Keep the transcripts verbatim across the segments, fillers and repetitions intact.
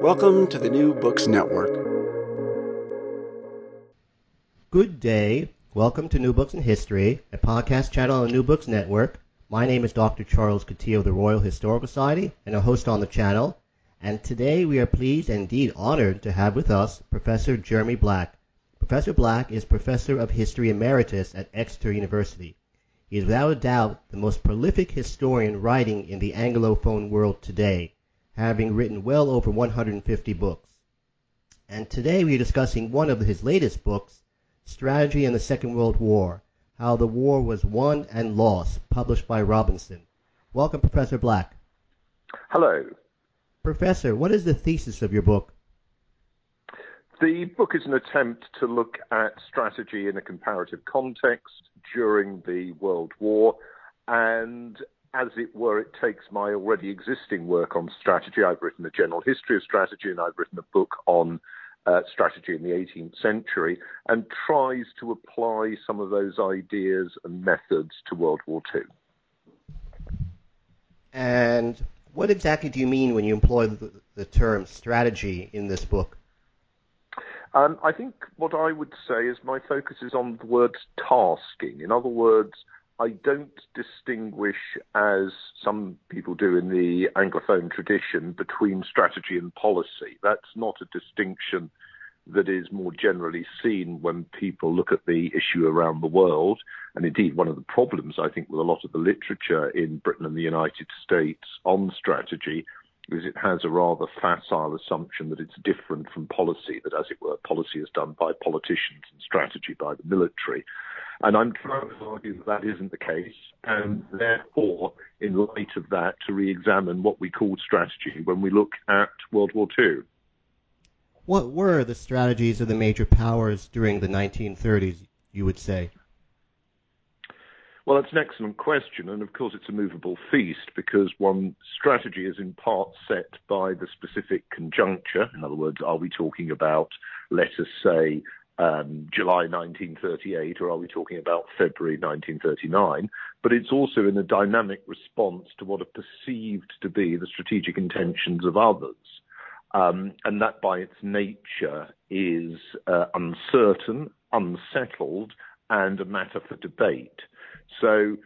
Welcome to the New Books Network. Good day. Welcome to New Books in History, a podcast channel on the New Books Network. My name is Doctor Charles Cotillo of the Royal Historical Society and a host on the channel. And today we are pleased and indeed honored to have with us Professor Jeremy Black. Professor Black is Professor of History Emeritus at Exeter University. He is without a doubt the most prolific historian writing in the Anglophone world today, having written well over one hundred fifty books. And today we are discussing one of his latest books, Strategy in the Second World War, How the War Was Won and Lost, published by Robinson. Welcome, Professor Black. Hello. Professor, what is the thesis of your book? The book is an attempt to look at strategy in a comparative context during the World War, and as it were, it takes my already existing work on strategy. I've written a general history of strategy, and I've written a book on Uh, strategy in the eighteenth century, and tries to apply some of those ideas and methods to World War Two. And what exactly do you mean when you employ the, the term strategy in this book? Um, I think what I would say is my focus is on the word tasking. In other words, I don't distinguish, as some people do in the Anglophone tradition, between strategy and policy. That's not a distinction that is more generally seen when people look at the issue around the world. And indeed, one of the problems, I think, with a lot of the literature in Britain and the United States on strategy is it has a rather facile assumption that it's different from policy, that, as it were, policy is done by politicians and strategy by the military. And I'm trying to argue that that isn't the case, and therefore, in light of that, to re-examine what we called strategy when we look at World War Two. What were the strategies of the major powers during the nineteen thirties, you would say? Well, that's an excellent question, and of course it's a movable feast, because one strategy is in part set by the specific conjuncture. In other words, are we talking about, let us say, Um, July nineteen thirty-eight, or are we talking about February nineteen thirty-nine? But it's also in a dynamic response to what are perceived to be the strategic intentions of others. Um, and that by its nature is uh, uncertain, unsettled, and a matter for debate. So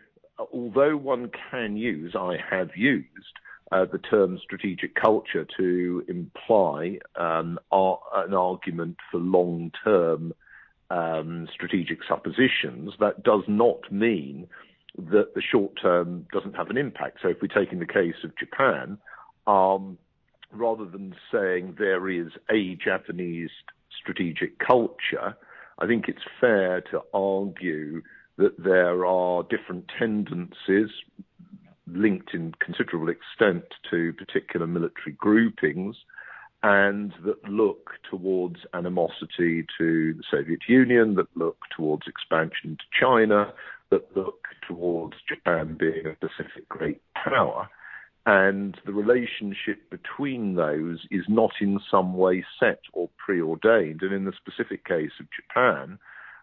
although one can use, I have used, Uh, the term strategic culture to imply um, ar- an argument for long-term um, strategic suppositions, that does not mean that the short-term doesn't have an impact. So if we're taking the case of Japan, um, rather than saying there is a Japanese strategic culture, I think it's fair to argue that there are different tendencies linked in considerable extent to particular military groupings, and that look towards animosity to the Soviet Union, that look towards expansion to China, that look towards Japan being a Pacific great power. And the relationship between those is not in some way set or preordained. And in the specific case of Japan,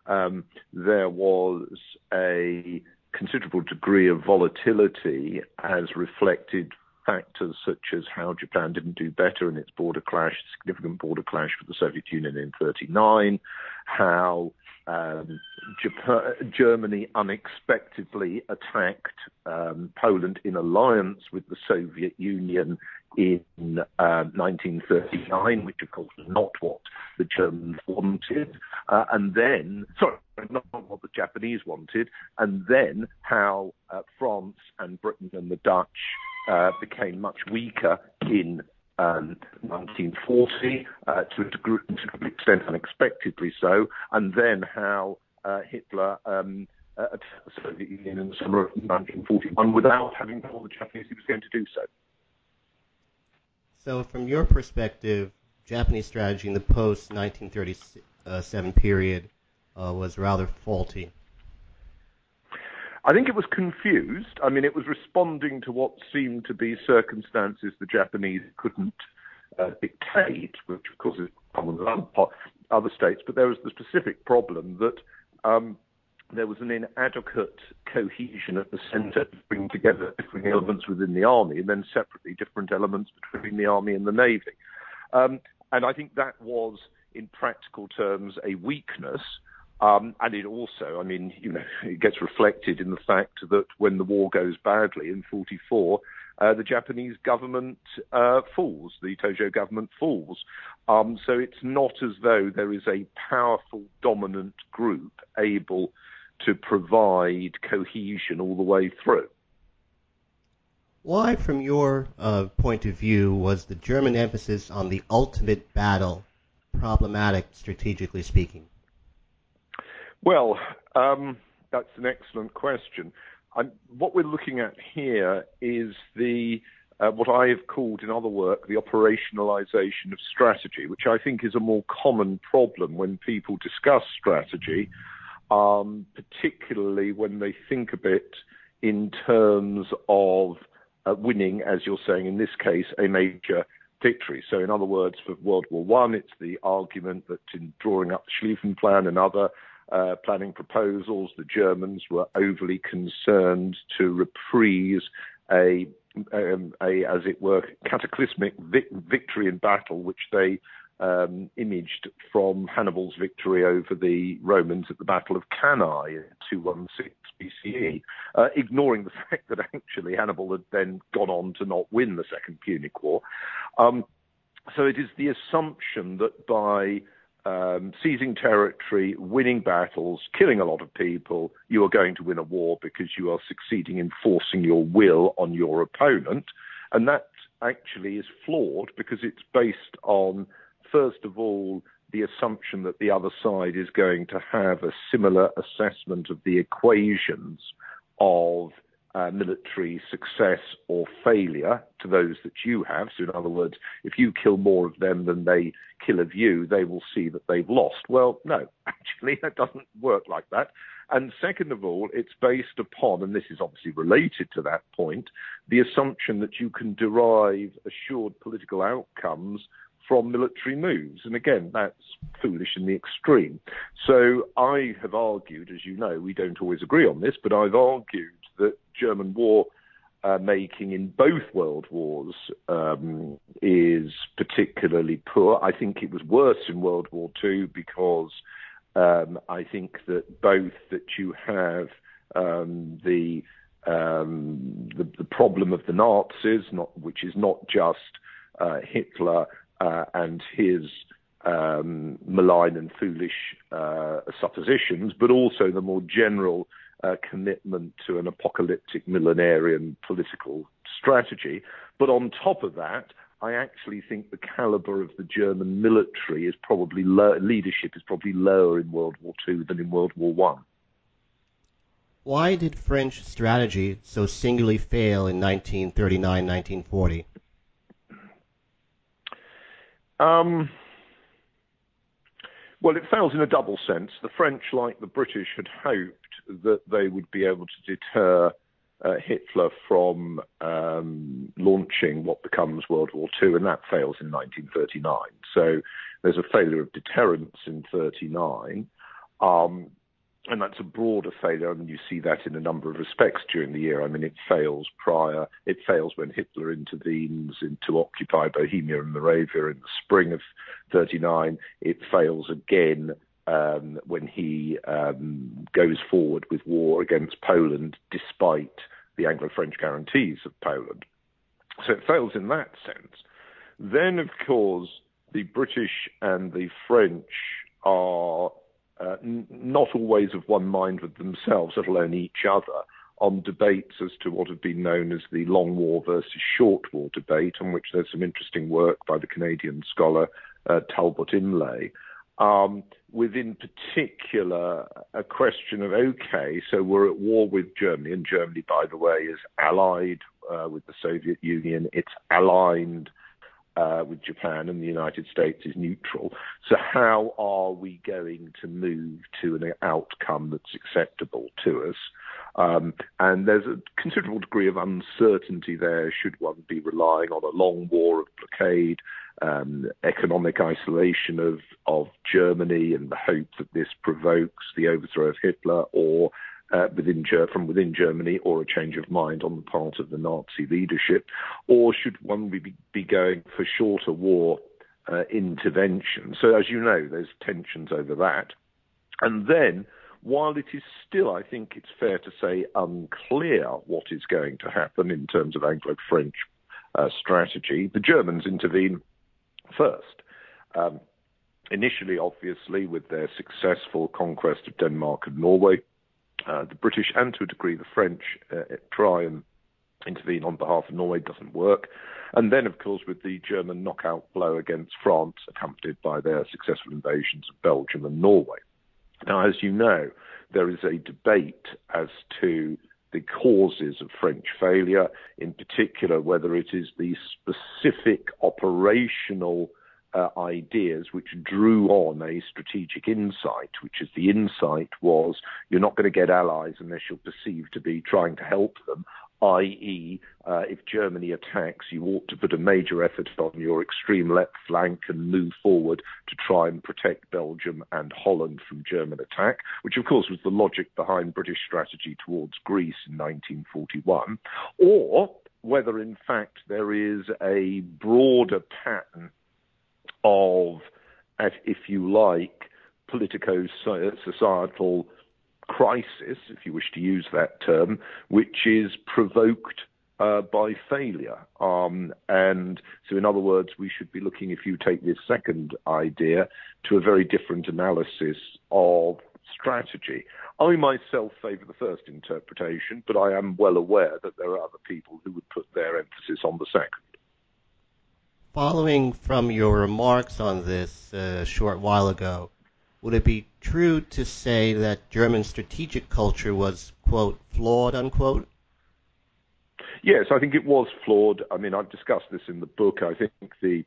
um, there was a considerable degree of volatility as reflected factors such as how Japan didn't do better in its border clash, significant border clash with the Soviet Union in thirty-nine, how um, Japan, Germany unexpectedly attacked um, Poland in alliance with the Soviet Union in uh, nineteen thirty-nine, which of course was not what the Germans wanted, uh, and then, sorry, not what the Japanese wanted, and then how uh, France and Britain and the Dutch uh, became much weaker in Um, nineteen forty, uh, to a considerable extent unexpectedly so, and then how uh, Hitler um, uh, attacked the Soviet Union in the summer of nineteen forty-one without having told the Japanese he was going to do so. So from your perspective, Japanese strategy in the post-nineteen thirty-seven period uh, was rather faulty. I think it was confused. I mean, it was responding to what seemed to be circumstances the Japanese couldn't uh, dictate, which, of course, is common with other states. But there was the specific problem that um, there was an inadequate cohesion at the center to bring together different elements within the army and then separately different elements between the army and the navy. Um, and I think that was, in practical terms, a weakness. Um, and it also, I mean, you know, it gets reflected in the fact that when the war goes badly in forty-four, uh, the Japanese government uh, falls, the Tojo government falls. Um, so it's not as though there is a powerful, dominant group able to provide cohesion all the way through. Why, from your uh, point of view, was the German emphasis on the ultimate battle problematic, strategically speaking? Well, um, that's an excellent question. I'm, what we're looking at here is the uh, what I have called in other work the operationalization of strategy, which I think is a more common problem when people discuss strategy, um, particularly when they think of it in terms of uh, winning, as you're saying, in this case, a major victory. So in other words, for World War One, it's the argument that in drawing up the Schlieffen Plan and other Uh, planning proposals, the Germans were overly concerned to reprise a, um, a as it were, cataclysmic vic- victory in battle, which they um, imaged from Hannibal's victory over the Romans at the Battle of Cannae in two sixteen B C E, uh, ignoring the fact that actually Hannibal had then gone on to not win the Second Punic War. Um, so it is the assumption that by Um, seizing territory, winning battles, killing a lot of people, you are going to win a war because you are succeeding in forcing your will on your opponent. And that actually is flawed because it's based on, first of all, the assumption that the other side is going to have a similar assessment of the equations of Uh, military success or failure to those that you have. So in other words, if you kill more of them than they kill of you, they will see that they've lost. Well, no, actually, that doesn't work like that. And second of all, it's based upon, and this is obviously related to that point, the assumption that you can derive assured political outcomes from military moves. And again, that's foolish in the extreme. So I have argued, as you know, we don't always agree on this, but I've argued that German war uh, making in both world wars um, is particularly poor. I think it was worse in World War Two because um, I think that both that you have um, the, um, the the problem of the Nazis, not which is not just uh, Hitler uh, and his um, malign and foolish uh, suppositions, but also the more general Uh, commitment to an apocalyptic millenarian political strategy. But on top of that, I actually think the caliber of the German military is probably lo- leadership is probably lower in World War Two than in World War One. Why did French strategy so singularly fail in nineteen thirty-nine to nineteen forty? Um. Well, it fails in a double sense. The French, like the British, had hoped that they would be able to deter uh, Hitler from um, launching what becomes World War Two, and that fails in nineteen thirty-nine. So there's a failure of deterrence in thirty-nine, um, and that's a broader failure, and you see that in a number of respects during the year. I mean, it fails prior, it fails when Hitler intervenes in, to occupy Bohemia and Moravia in the spring of thirty-nine. It fails again um, when he um, goes forward with war against Poland despite the Anglo-French guarantees of Poland. So it fails in that sense. Then, of course, the British and the French are uh, n- not always of one mind with themselves, let alone each other, on debates as to what have been known as the long war versus short war debate, on which there's some interesting work by the Canadian scholar uh, Talbot Imlay, um, with in particular a question of, okay, so we're at war with Germany, and Germany, by the way, is allied uh, with the Soviet Union, it's aligned Uh, with Japan, and the United States is neutral. So how are we going to move to an outcome that's acceptable to us? Um, and there's a considerable degree of uncertainty there, should one be relying on a long war of blockade, um, economic isolation of, of Germany, and the hope that this provokes the overthrow of Hitler, or Uh, within, from within Germany, or a change of mind on the part of the Nazi leadership? Or should one be, be going for shorter war uh, intervention? So, as you know, there's tensions over that. And then, while it is still, I think it's fair to say, unclear what is going to happen in terms of Anglo-French uh, strategy, the Germans intervene first. Um, initially, obviously, with their successful conquest of Denmark and Norway. Uh, the British and, to a degree, the French uh, try and intervene on behalf of Norway. Doesn't work. And then, of course, with the German knockout blow against France, accompanied by their successful invasions of Belgium and Norway. Now, as you know, there is a debate as to the causes of French failure, in particular whether it is the specific operational Uh, ideas which drew on a strategic insight, which is the insight was you're not going to get allies unless you're perceived to be trying to help them, that is, uh, if Germany attacks, you ought to put a major effort on your extreme left flank and move forward to try and protect Belgium and Holland from German attack, which, of course, was the logic behind British strategy towards Greece in nineteen forty-one, or whether, in fact, there is a broader pattern of, if you like, politico-societal crisis, if you wish to use that term, which is provoked uh, by failure. Um, and so, in other words, we should be looking, if you take this second idea, to a very different analysis of strategy. I myself favour the first interpretation, but I am well aware that there are other people who would put their emphasis on the second. Following from your remarks on this a uh, short while ago, would it be true to say that German strategic culture was, quote, flawed, unquote? Yes, I think it was flawed. I mean, I've discussed this in the book. I think the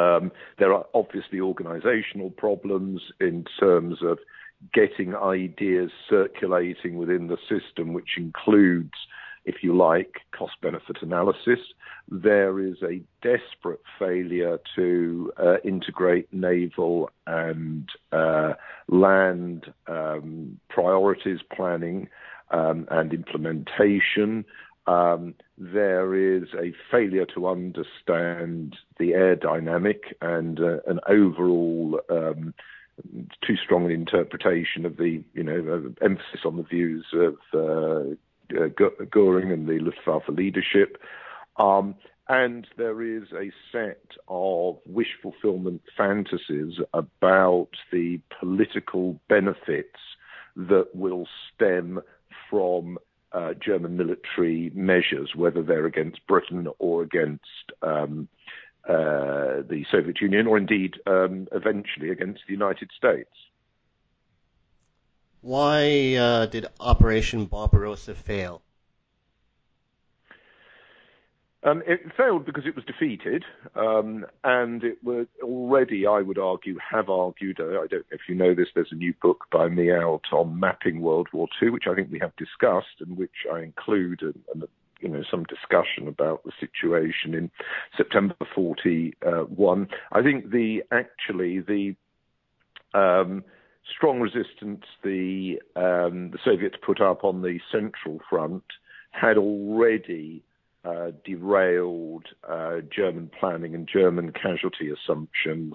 um, there are obviously organizational problems in terms of getting ideas circulating within the system, which includes, if you like, cost-benefit analysis. There is a desperate failure to uh, integrate naval and uh, land um, priorities, planning um, and implementation. Um, there is a failure to understand the air dynamic and uh, an overall um too strong an interpretation of the, you know, emphasis on the views of uh, Uh, Goering and the Luftwaffe leadership. Um, and there is a set of wish fulfillment fantasies about the political benefits that will stem from uh, German military measures, whether they're against Britain or against um, uh, the Soviet Union, or indeed um, eventually against the United States. Why uh, did Operation Barbarossa fail? Um, it failed because it was defeated, um, and it was already, I would argue, have argued, uh, I don't know if you know this, there's a new book by me out on mapping World War Two, which I think we have discussed, and which I include in, in you know, some discussion about the situation in September forty-one. I think the, actually, the... Um, strong resistance the, um, the Soviets put up on the Central Front had already uh, derailed uh, German planning and German casualty assumptions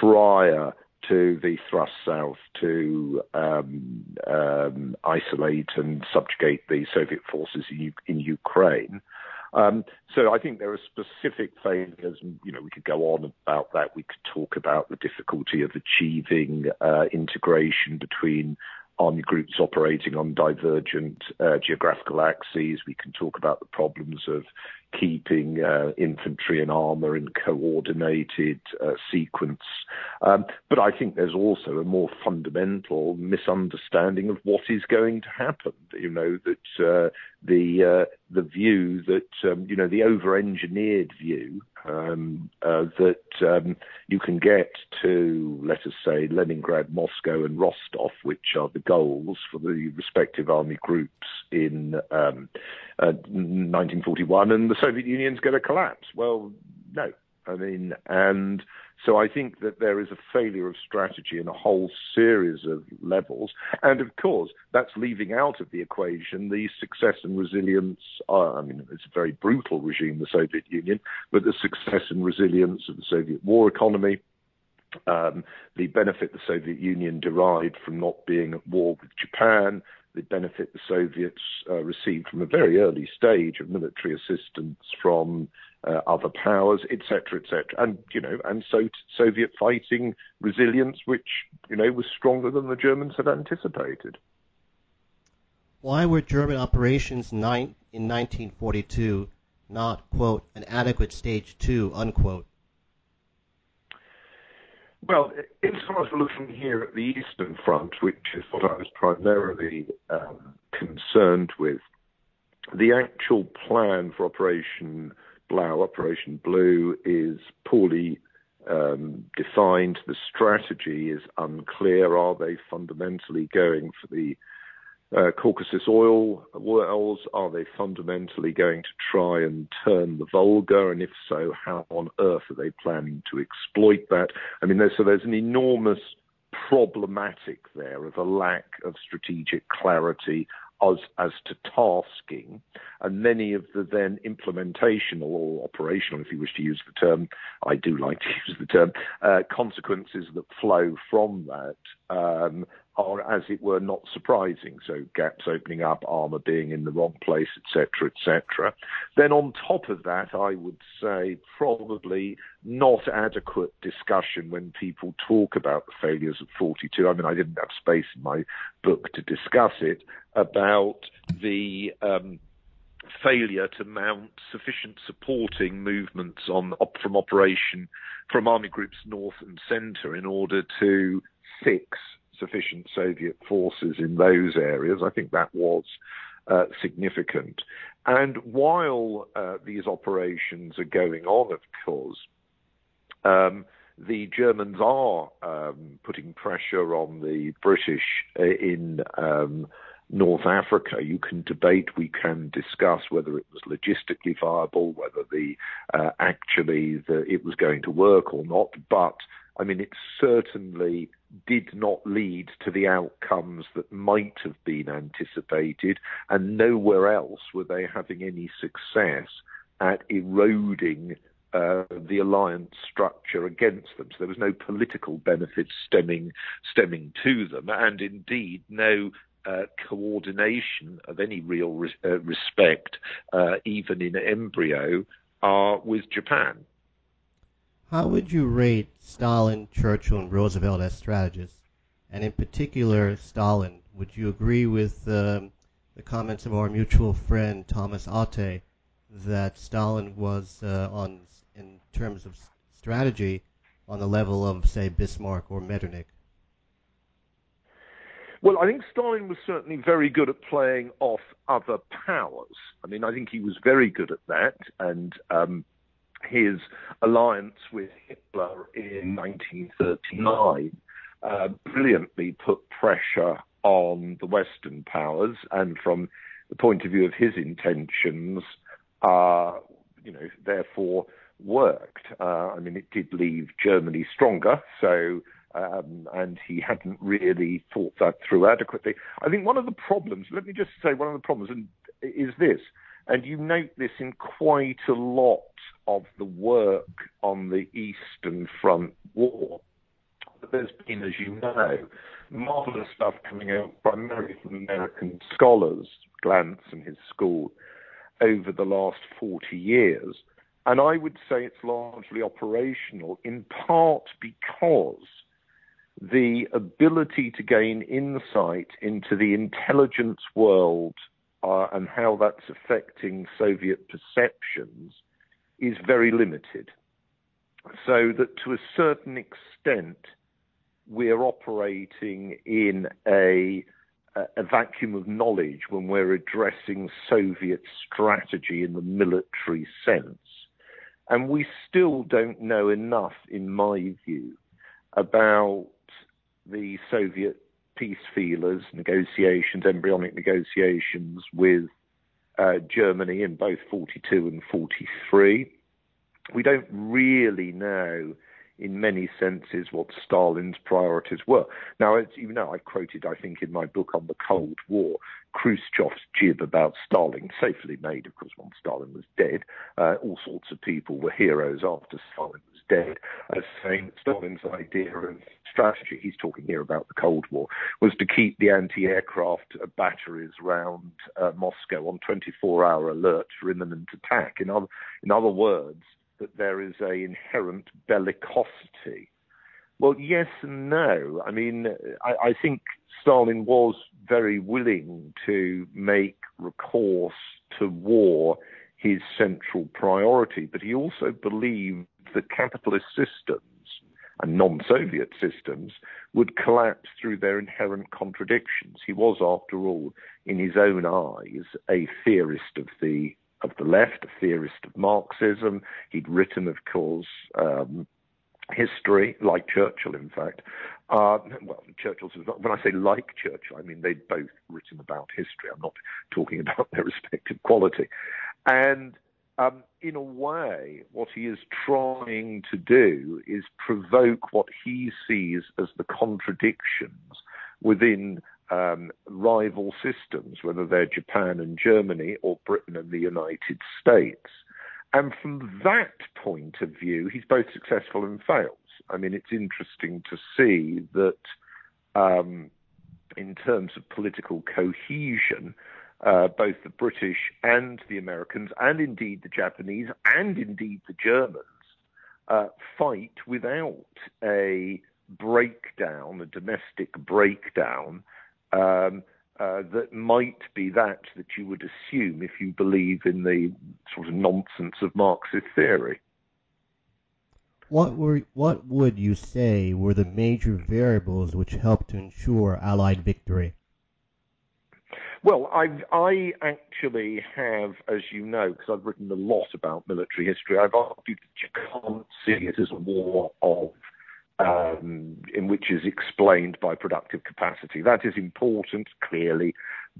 prior to the thrust south to um, um, isolate and subjugate the Soviet forces in, U- in Ukraine. Um, so I think there are specific failures. You know, we could go on about that. We could talk about the difficulty of achieving uh, integration between army groups operating on divergent uh, geographical axes. We can talk about the problems of keeping uh, infantry and armour in coordinated uh, sequence. Um, but I think there's also a more fundamental misunderstanding of what is going to happen. You know, that uh, the uh, the view that, um, you know, the over-engineered view um, uh, that um, you can get to, let us say, Leningrad, Moscow and Rostov, which are the goals for the respective army groups in um, uh, nineteen forty-one, and the Soviet Union's going to collapse. Well, no. I mean, and so I think that there is a failure of strategy in a whole series of levels. And of course, that's leaving out of the equation the success and resilience. Uh, I mean, it's a very brutal regime, the Soviet Union, but the success and resilience of the Soviet war economy, um, the benefit the Soviet Union derived from not being at war with Japan, the benefit the Soviets uh, received from a very early stage of military assistance from uh, other powers, et cetera, et cetera. And, you know, and so Soviet fighting resilience, which, you know, was stronger than the Germans had anticipated. Why were German operations nine, in nineteen forty-two not, quote, an adequate stage two, unquote? Well, in sort of looking here at the Eastern Front, which is what I was primarily um, concerned with, the actual plan for Operation Blau, Operation Blue, is poorly um, defined. The strategy is unclear. Are they fundamentally going for the uh, Caucasus oil wells? Are they fundamentally going to try and turn the Volga? And if so, how on earth are they planning to exploit that? I mean, there's, so there's an enormous problematic there of a lack of strategic clarity as, as to tasking, and many of the then implementational or operational, if you wish to use the term, I do like to use the term, uh, consequences that flow from that um, are, as it were, not surprising. So gaps opening up, armour being in the wrong place, et cetera, et cetera. Then on top of that, I would say probably not adequate discussion when people talk about the failures of forty-two. I mean, I didn't have space in my book to discuss it, about the um, failure to mount sufficient supporting movements on op- from operation from army groups north and centre in order to fix sufficient Soviet forces in those areas. I think that was uh, significant. And while uh, these operations are going on, of course, um, the Germans are um, putting pressure on the British in um, North Africa. You can debate, we can discuss whether it was logistically viable, whether the uh, actually the, it was going to work or not, but I mean, it certainly did not lead to the outcomes that might have been anticipated, and nowhere else were they having any success at eroding uh, the alliance structure against them. So there was no political benefit stemming stemming to them, and indeed no Uh, coordination of any real re- uh, respect, uh, even in embryo, are uh, with Japan. How would you rate Stalin, Churchill, and Roosevelt as strategists? And in particular, Stalin, would you agree with um, the comments of our mutual friend Thomas Atte that Stalin was, uh, on in terms of strategy, on the level of, say, Bismarck or Metternich? Well, I think Stalin was certainly very good at playing off other powers. I mean, I think he was very good at that, and um, his alliance with Hitler in nineteen thirty-nine uh, brilliantly put pressure on the Western powers, and from the point of view of his intentions, uh, you know, therefore worked. Uh, I mean, it did leave Germany stronger, so... Um, and he hadn't really thought that through adequately. I think one of the problems, let me just say one of the problems and, is this, and you note this in quite a lot of the work on the Eastern Front War, that there's been as you know. Marvelous stuff coming out primarily from American scholars, Glantz and his school, over the last forty years. And I would say it's largely operational, in part because the ability to gain insight into the intelligence world uh, and how that's affecting Soviet perceptions is very limited. So that to a certain extent, we're operating in a, a vacuum of knowledge when we're addressing Soviet strategy in the military sense. And we still don't know enough, in my view, about the Soviet peace feelers, negotiations, embryonic negotiations with uh, Germany in both forty-two and forty-three. We don't really know, in many senses, what Stalin's priorities were. Now, as you know, I quoted, I think, in my book on the Cold War, Khrushchev's jib about Stalin, safely made, of course, once Stalin was dead. Uh, all sorts of people were heroes after Stalin was dead, as saying Stalin's idea of strategy, he's talking here about the Cold War, was to keep the anti-aircraft batteries around uh, Moscow on twenty-four hour alert for imminent attack. In other, in other words, that there is an inherent bellicosity. Well, yes and no. I mean, I, I think Stalin was very willing to make recourse to war his central priority, but he also believed that capitalist systems and non-Soviet systems would collapse through their inherent contradictions. He was, after all, in his own eyes, a theorist of the of the left, a theorist of Marxism. He'd written, of course, um, history, like Churchill, in fact. Uh, well, Churchill's, when I say like Churchill, I mean they'd both written about history. I'm not talking about their respective quality. And um, in a way, what he is trying to do is provoke what he sees as the contradictions within Um, rival systems, whether they're Japan and Germany or Britain and the United States. And from that point of view, he's both successful and fails. I mean, it's interesting to see that um, in terms of political cohesion, uh, both the British and the Americans, and indeed the Japanese, and indeed the Germans, uh, fight without a breakdown, a domestic breakdown, Um, uh, that might be that that you would assume if you believe in the sort of nonsense of Marxist theory. What were what would you say were the major variables which helped to ensure Allied victory? Well, I've, I actually have, as you know, because I've written a lot about military history, I've argued that you can't see it as a war of Um, in which is explained by productive capacity. That is important, clearly,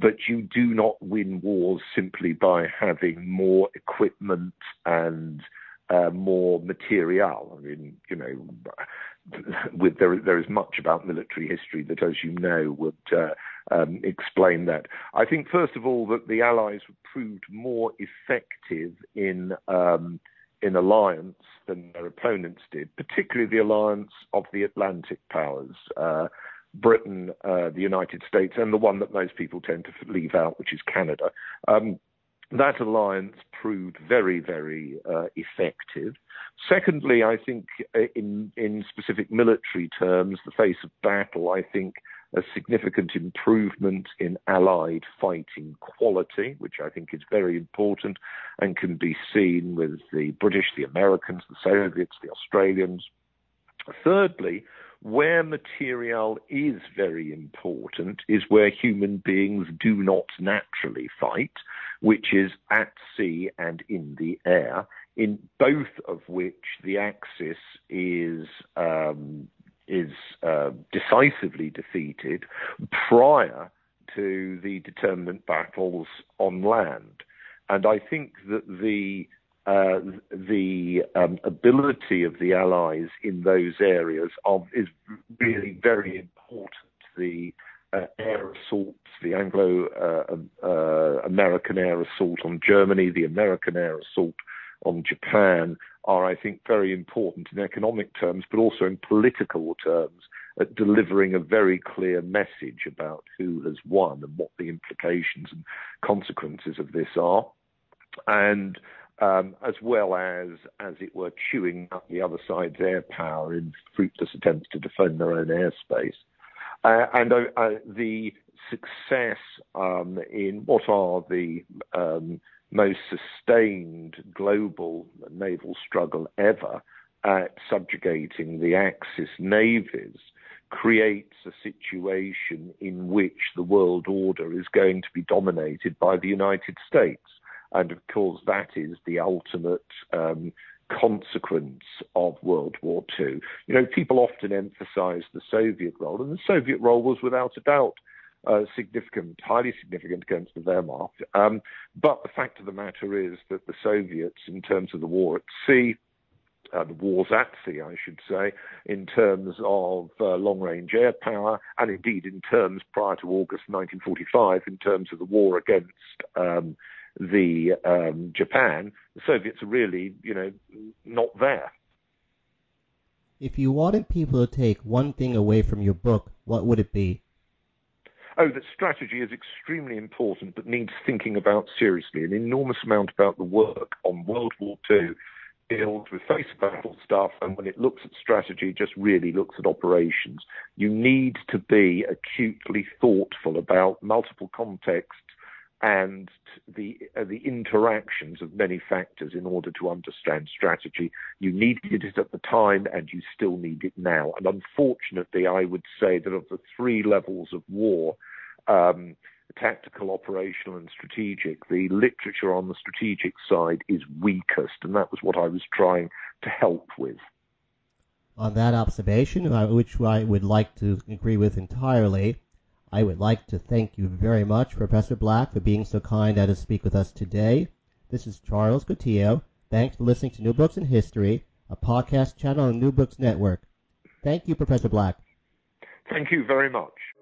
but you do not win wars simply by having more equipment and uh, more material. I mean, you know, with, there, there is much about military history that, as you know, would uh, um, explain that. I think, first of all, that the Allies proved more effective in Um, in alliance than their opponents did, particularly the alliance of the Atlantic powers, uh, Britain, uh, the United States, and the one that most people tend to leave out, which is Canada. Um, that alliance proved very, very uh, effective. Secondly, I think in, in specific military terms, the face of battle, I think a significant improvement in Allied fighting quality, which I think is very important and can be seen with the British, the Americans, the Soviets, the Australians. Thirdly, where materiel is very important is where human beings do not naturally fight, which is at sea and in the air, in both of which the Axis is um, is uh, decisively defeated prior to the determinant battles on land. And I think that the uh, the um, ability of the Allies in those areas are, is really very important. The uh, air assaults, the Anglo-American uh, uh, air assault on Germany, the American air assault on Japan, are, I think, very important in economic terms, but also in political terms at delivering a very clear message about who has won and what the implications and consequences of this are, and um, as well as, as it were, chewing up the other side's air power in fruitless attempts to defend their own airspace. Uh, and uh, uh, the success um, in what are the um, most sustained global naval struggle ever at subjugating the Axis navies creates a situation in which the world order is going to be dominated by the United States. And of course, that is the ultimate um, consequence of World War Two. You know, people often emphasize the Soviet role, and the Soviet role was without a doubt uh, significant, highly significant against the Wehrmacht. Um, but the fact of the matter is that the Soviets, in terms of the war at sea, Uh, the wars at sea, I should say, in terms of uh, long-range air power, and indeed in terms prior to August nineteen forty-five, in terms of the war against um, the um, Japan, the Soviets are really, you know, not there. If you wanted people to take one thing away from your book, what would it be? Oh, that strategy is extremely important, but needs thinking about seriously. An enormous amount about the work on World War Two deals with face battle stuff, and when it looks at strategy, just really looks at operations. You need to be acutely thoughtful about multiple contexts and the uh, the interactions of many factors in order to understand strategy. You needed it at the time, and you still need it now. And unfortunately, I would say that of the three levels of war, um, tactical, operational, and strategic, the literature on the strategic side is weakest, and that was what I was trying to help with. On that observation, which I would like to agree with entirely, I would like to thank you very much, Professor Black, for being so kind as to speak with us today. This is Charles Cotillo. Thanks for listening to New Books in History, a podcast channel on New Books Network. Thank you, Professor Black. Thank you very much.